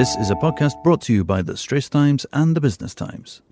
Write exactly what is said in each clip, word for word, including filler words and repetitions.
This is a podcast brought to you by The Straits Times and The Business Times.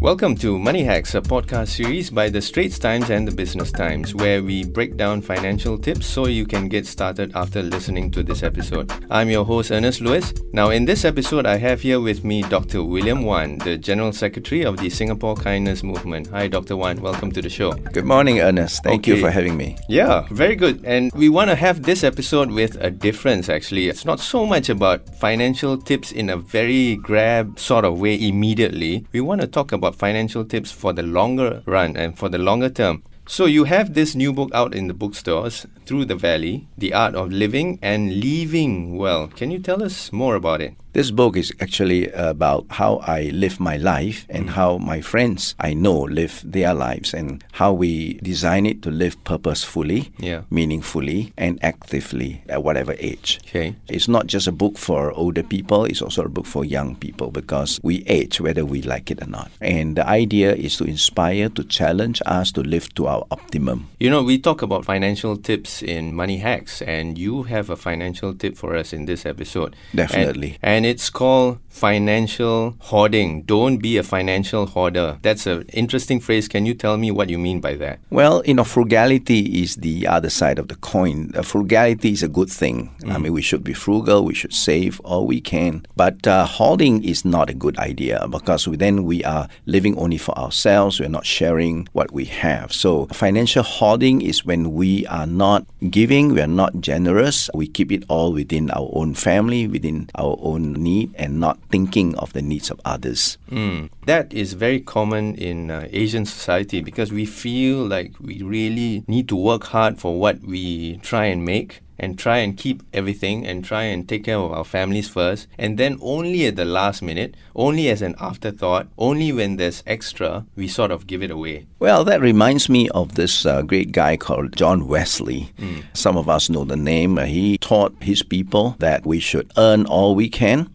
Welcome to Money Hacks, a podcast series by The Straits Times and The Business Times, where we break down financial tips so you can get started after listening to this episode. I'm your host, Ernest Lewis. Now, in this episode, I have here with me Doctor William Wan, the General Secretary of the Singapore Kindness Movement. Hi, Doctor Wan. Welcome to the show. Good morning, Ernest. Thank okay. you for having me. Yeah, very good. And we want to have this episode with a difference, actually. It's not so much about financial tips in a very grab sort of way immediately. We want to talk about financial tips for the longer run and for the longer term. So you have this new book out in the bookstores, Through the Valley, The Art of Living and Leaving Well. Can you tell us more about it? This book is actually about how I live my life and mm. how my friends I know live their lives and how we design it to live purposefully, yeah. meaningfully and actively at whatever age. Okay. It's not just a book for older people, it's also a book for young people because we age whether we like it or not. And the idea is to inspire, to challenge us to live to our optimum. You know, we talk about financial tips in Money Hacks and you have a financial tip for us in this episode. Definitely. And, and And it's called financial hoarding. Don't be a financial hoarder. That's an interesting phrase. Can you tell me what you mean by that? Well, you know, frugality is the other side of the coin. Uh, frugality is a good thing. Mm. I mean, we should be frugal, we should save all we can. But uh, hoarding is not a good idea because we, then we are living only for ourselves. We're not sharing what we have. So financial hoarding is when we are not giving, we are not generous. We keep it all within our own family, within our own need and not thinking of the needs of others. Mm. That is very common in uh, Asian society because we feel like we really need to work hard for what we try and make and try and keep everything and try and take care of our families first. And then only at the last minute, only as an afterthought, only when there's extra, we sort of give it away. Well, that reminds me of this uh, great guy called John Wesley. Mm. Some of us know the name. He taught his people that we should earn all we can,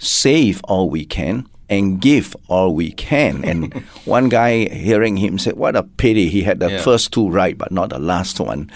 save all we can, and give all we can. And one guy hearing him said, what a pity he had the yeah. first two right but not the last one.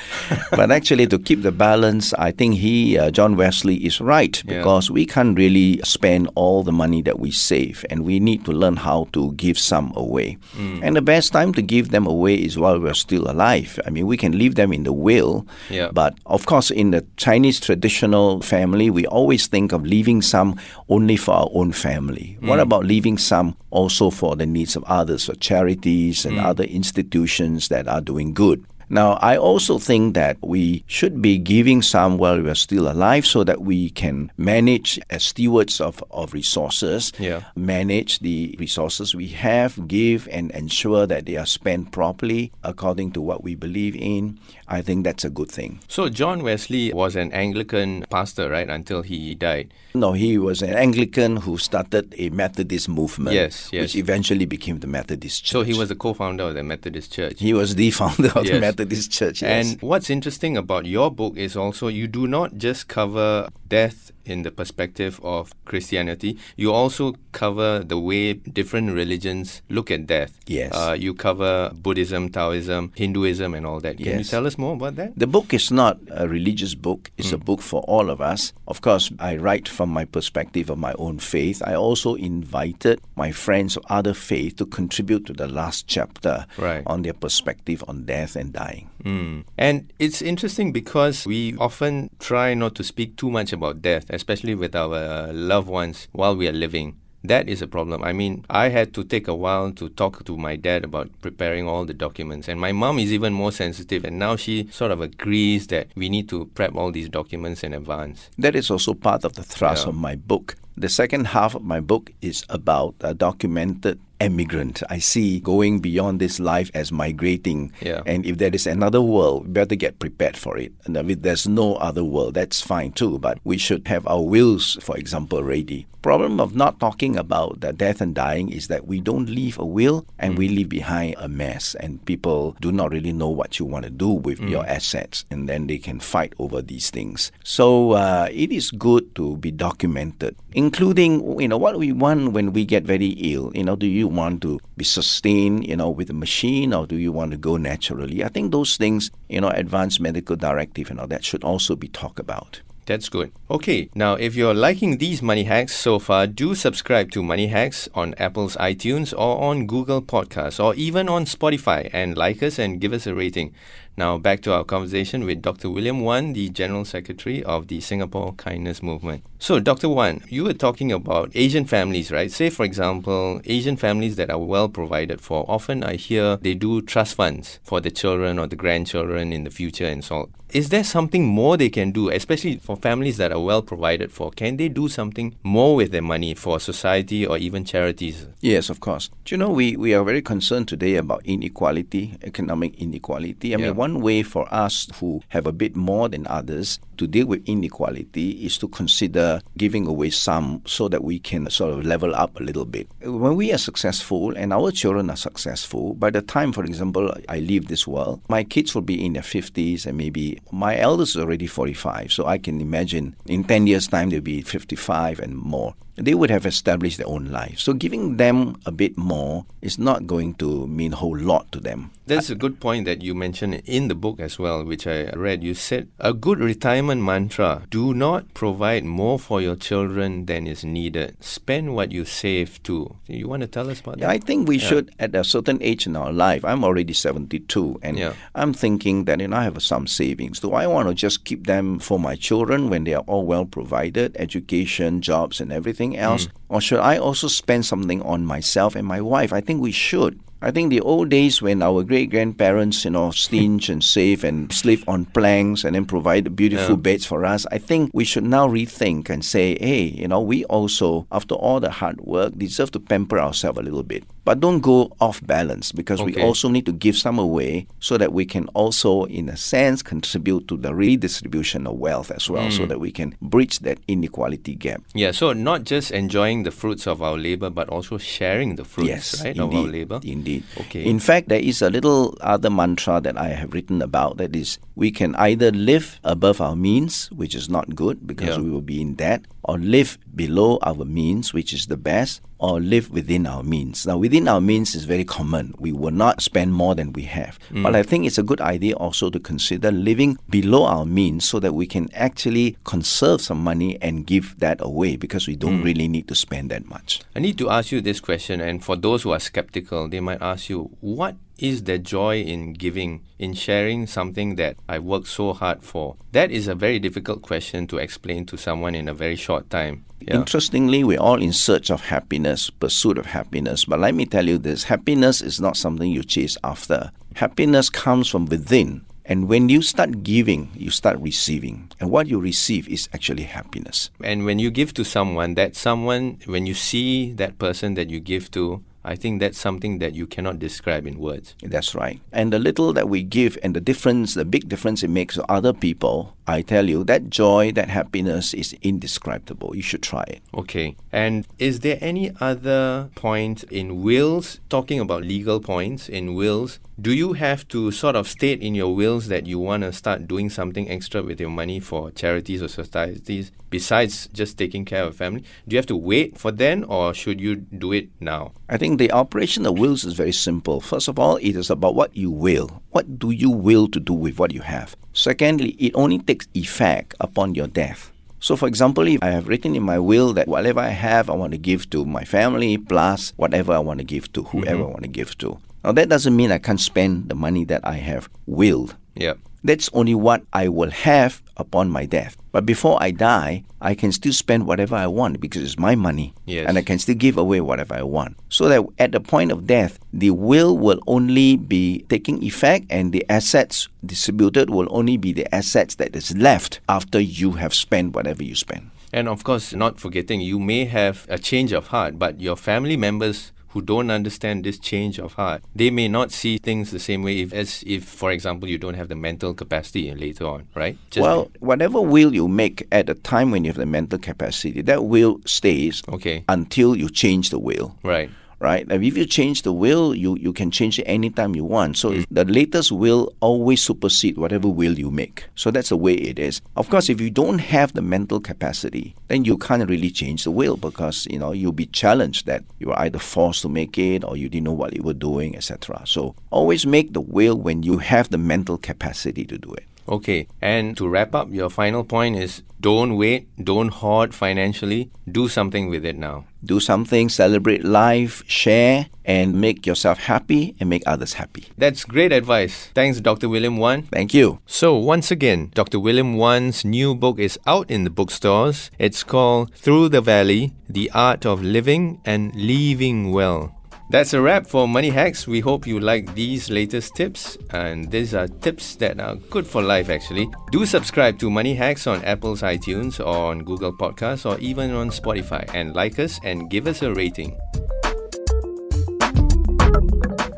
But actually to keep the balance, I think he, uh, John Wesley is right because yeah. we can't really spend all the money that we save and we need to learn how to give some away. Mm. And the best time to give them away is while we're still alive. I mean, we can leave them in the will, yeah. but of course in the Chinese traditional family, we always think of leaving some only for our own family. Mm. What about leaving some also for the needs of others, for charities and mm. other institutions that are doing good? Now, I also think that we should be giving some while we're still alive so that we can manage as stewards of, of resources, yeah. manage the resources we have, give and ensure that they are spent properly according to what we believe in. I think that's a good thing. So John Wesley was an Anglican pastor, right, until he died? No, he was an Anglican who started a Methodist movement, yes, yes. which eventually became the Methodist Church. So he was the co-founder of the Methodist Church. He was the founder of yes. the Methodist This church, yes. And what's interesting about your book is also you do not just cover death in the perspective of Christianity, you also cover the way different religions look at death. Yes. Uh, you cover Buddhism, Taoism, Hinduism and all that. Can yes. you tell us more about that? The book is not a religious book. It's mm. a book for all of us. Of course, I write from my perspective of my own faith. I also invited my friends of other faith to contribute to the last chapter right. on their perspective on death and dying. Mm. And it's interesting because we often try not to speak too much about death, especially with our uh, loved ones while we are living. That is a problem. I mean, I had to take a while to talk to my dad about preparing all the documents. And my mom is even more sensitive. And now she sort of agrees that we need to prep all these documents in advance. That is also part of the thrust yeah. of my book. The second half of my book is about a documented emigrant. I see going beyond this life as migrating. Yeah. And if there is another world, we better get prepared for it. And if there's no other world, that's fine too. But we should have our wills, for example, ready. Problem of not talking about the death and dying is that we don't leave a will and mm. we leave behind a mess. And people do not really know what you want to do with mm. your assets. And then they can fight over these things. So uh, it is good to be documented, including, you know, what we want when we get very ill. You know, do you want to be sustained, you know, with a machine or do you want to go naturally? I think those things, you know, advanced medical directive and all that should also be talked about. That's good. Okay, now if you're liking these Money Hacks so far, do subscribe to Money Hacks on Apple's iTunes or on Google Podcasts or even on Spotify, and like us and give us a rating. Now back to our conversation with Doctor William Wan, the General Secretary of the Singapore Kindness Movement. So Doctor Wan, you were talking about Asian families, right? Say for example, Asian families that are well provided for. Often I hear they do trust funds for the children or the grandchildren in the future and so on. Is there something more they can do, especially for families that are well provided for? Can they do something more with their money for society or even charities? Yes, of course. Do you know, we, we are very concerned today about inequality, economic inequality. I yeah. mean, one way for us who have a bit more than others to deal with inequality is to consider giving away some so that we can sort of level up a little bit. When we are successful and our children are successful, by the time, for example, I leave this world, my kids will be in their fifties, and maybe my eldest is already forty-five. So I can imagine in ten years' time they'll be fifty-five and more. They would have established their own life. So giving them a bit more is not going to mean a whole lot to them. That's a good point that you mentioned in the book as well, which I read. You said a good retirement mantra: do not provide more for your children than is needed. Spend what you save too. You want to tell us about yeah, that? I think we yeah. should, at a certain age in our life. I'm already seventy-two, and yeah. I'm thinking that, you know, I have some savings. Do I want to just keep them for my children when they are all well provided, education, jobs, and everything else, mm. or should I also spend something on myself and my wife? I think we should. I think the old days when our great-grandparents, you know, stinge and save and sleep on planks and then provide beautiful yeah. beds for us, I think we should now rethink and say, hey, you know, we also, after all the hard work, deserve to pamper ourselves a little bit. But don't go off balance, because okay. we also need to give some away so that we can also, in a sense, contribute to the redistribution of wealth as well, mm. so that we can bridge that inequality gap. Yeah, so not just enjoying the fruits of our labor, but also sharing the fruits yes, right, indeed, of our labor. Indeed. Okay. In fact, there is a little other mantra that I have written about, that is, we can either live above our means, which is not good because yeah. we will be in debt, or live below our means, which is the best, or live within our means. Now, within our means is very common. We will not spend more than we have. Mm. But I think it's a good idea also to consider living below our means so that we can actually conserve some money and give that away, because we don't mm. really need to spend that much. I need to ask you this question, and for those who are skeptical, they might ask you, what is there joy in giving, in sharing something that I worked so hard for? That is a very difficult question to explain to someone in a very short time. Yeah. Interestingly, we're all in search of happiness, pursuit of happiness. But let me tell you this, happiness is not something you chase after. Happiness comes from within. And when you start giving, you start receiving. And what you receive is actually happiness. And when you give to someone, that someone, when you see that person that you give to, I think that's something that you cannot describe in words. That's right. And the little that we give and the difference, the big difference it makes to other people, I tell you, that joy, that happiness is indescribable. You should try it. Okay. And is there any other point in wills, talking about legal points in wills, do you have to sort of state in your wills that you want to start doing something extra with your money for charities or societies besides just taking care of family? Do you have to wait for then, or should you do it now? I think the operation of wills is very simple. First of all, it is about what you will. What do you will to do with what you have? Secondly, it only takes effect upon your death. So, for example, if I have written in my will that whatever I have, I want to give to my family, plus whatever I want to give to whoever mm-hmm. I want to give to. Now, that doesn't mean I can't spend the money that I have willed. Yeah. That's only what I will have upon my death. But before I die, I can still spend whatever I want because it's my money. Yes. And I can still give away whatever I want. So that at the point of death, the will will only be taking effect, and the assets distributed will only be the assets that is left after you have spent whatever you spent. And of course, not forgetting, you may have a change of heart, but your family members who don't understand this change of heart, they may not see things the same way if, as if, for example, you don't have the mental capacity later on, right? Just well, like. Whatever will you make at the time when you have the mental capacity, that will stays okay. until you change the will. Right. Right? If you change the will, you, you can change it anytime you want. So mm. the latest will always supersede whatever will you make. So that's the way it is. Of course, if you don't have the mental capacity, then you can't really change the will, because, you know, you'll be challenged that you were either forced to make it or you didn't know what you were doing, et cetera. So always make the will when you have the mental capacity to do it. Okay, and to wrap up, your final point is don't wait, don't hoard financially, do something with it now. Do something, celebrate life, share, and make yourself happy and make others happy. That's great advice. Thanks, Doctor William Wan. Thank you. So, once again, Doctor William Wan's new book is out in the bookstores. It's called Through the Valley, The Art of Living and Leaving Well. That's a wrap for Money Hacks. We hope you like these latest tips. And these are tips that are good for life, actually. Do subscribe to Money Hacks on Apple's iTunes or on Google Podcasts or even on Spotify. And like us and give us a rating.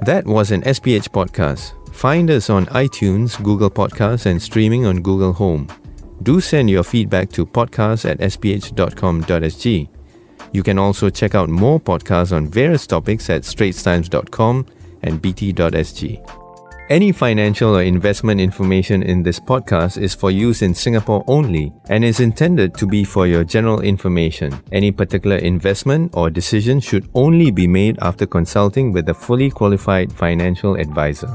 That was an S P H podcast. Find us on iTunes, Google Podcasts, and streaming on Google Home. Do send your feedback to podcast at s p h dot com dot s g. You can also check out more podcasts on various topics at straits times dot com and b t dot s g. Any financial or investment information in this podcast is for use in Singapore only and is intended to be for your general information. Any particular investment or decision should only be made after consulting with a fully qualified financial advisor.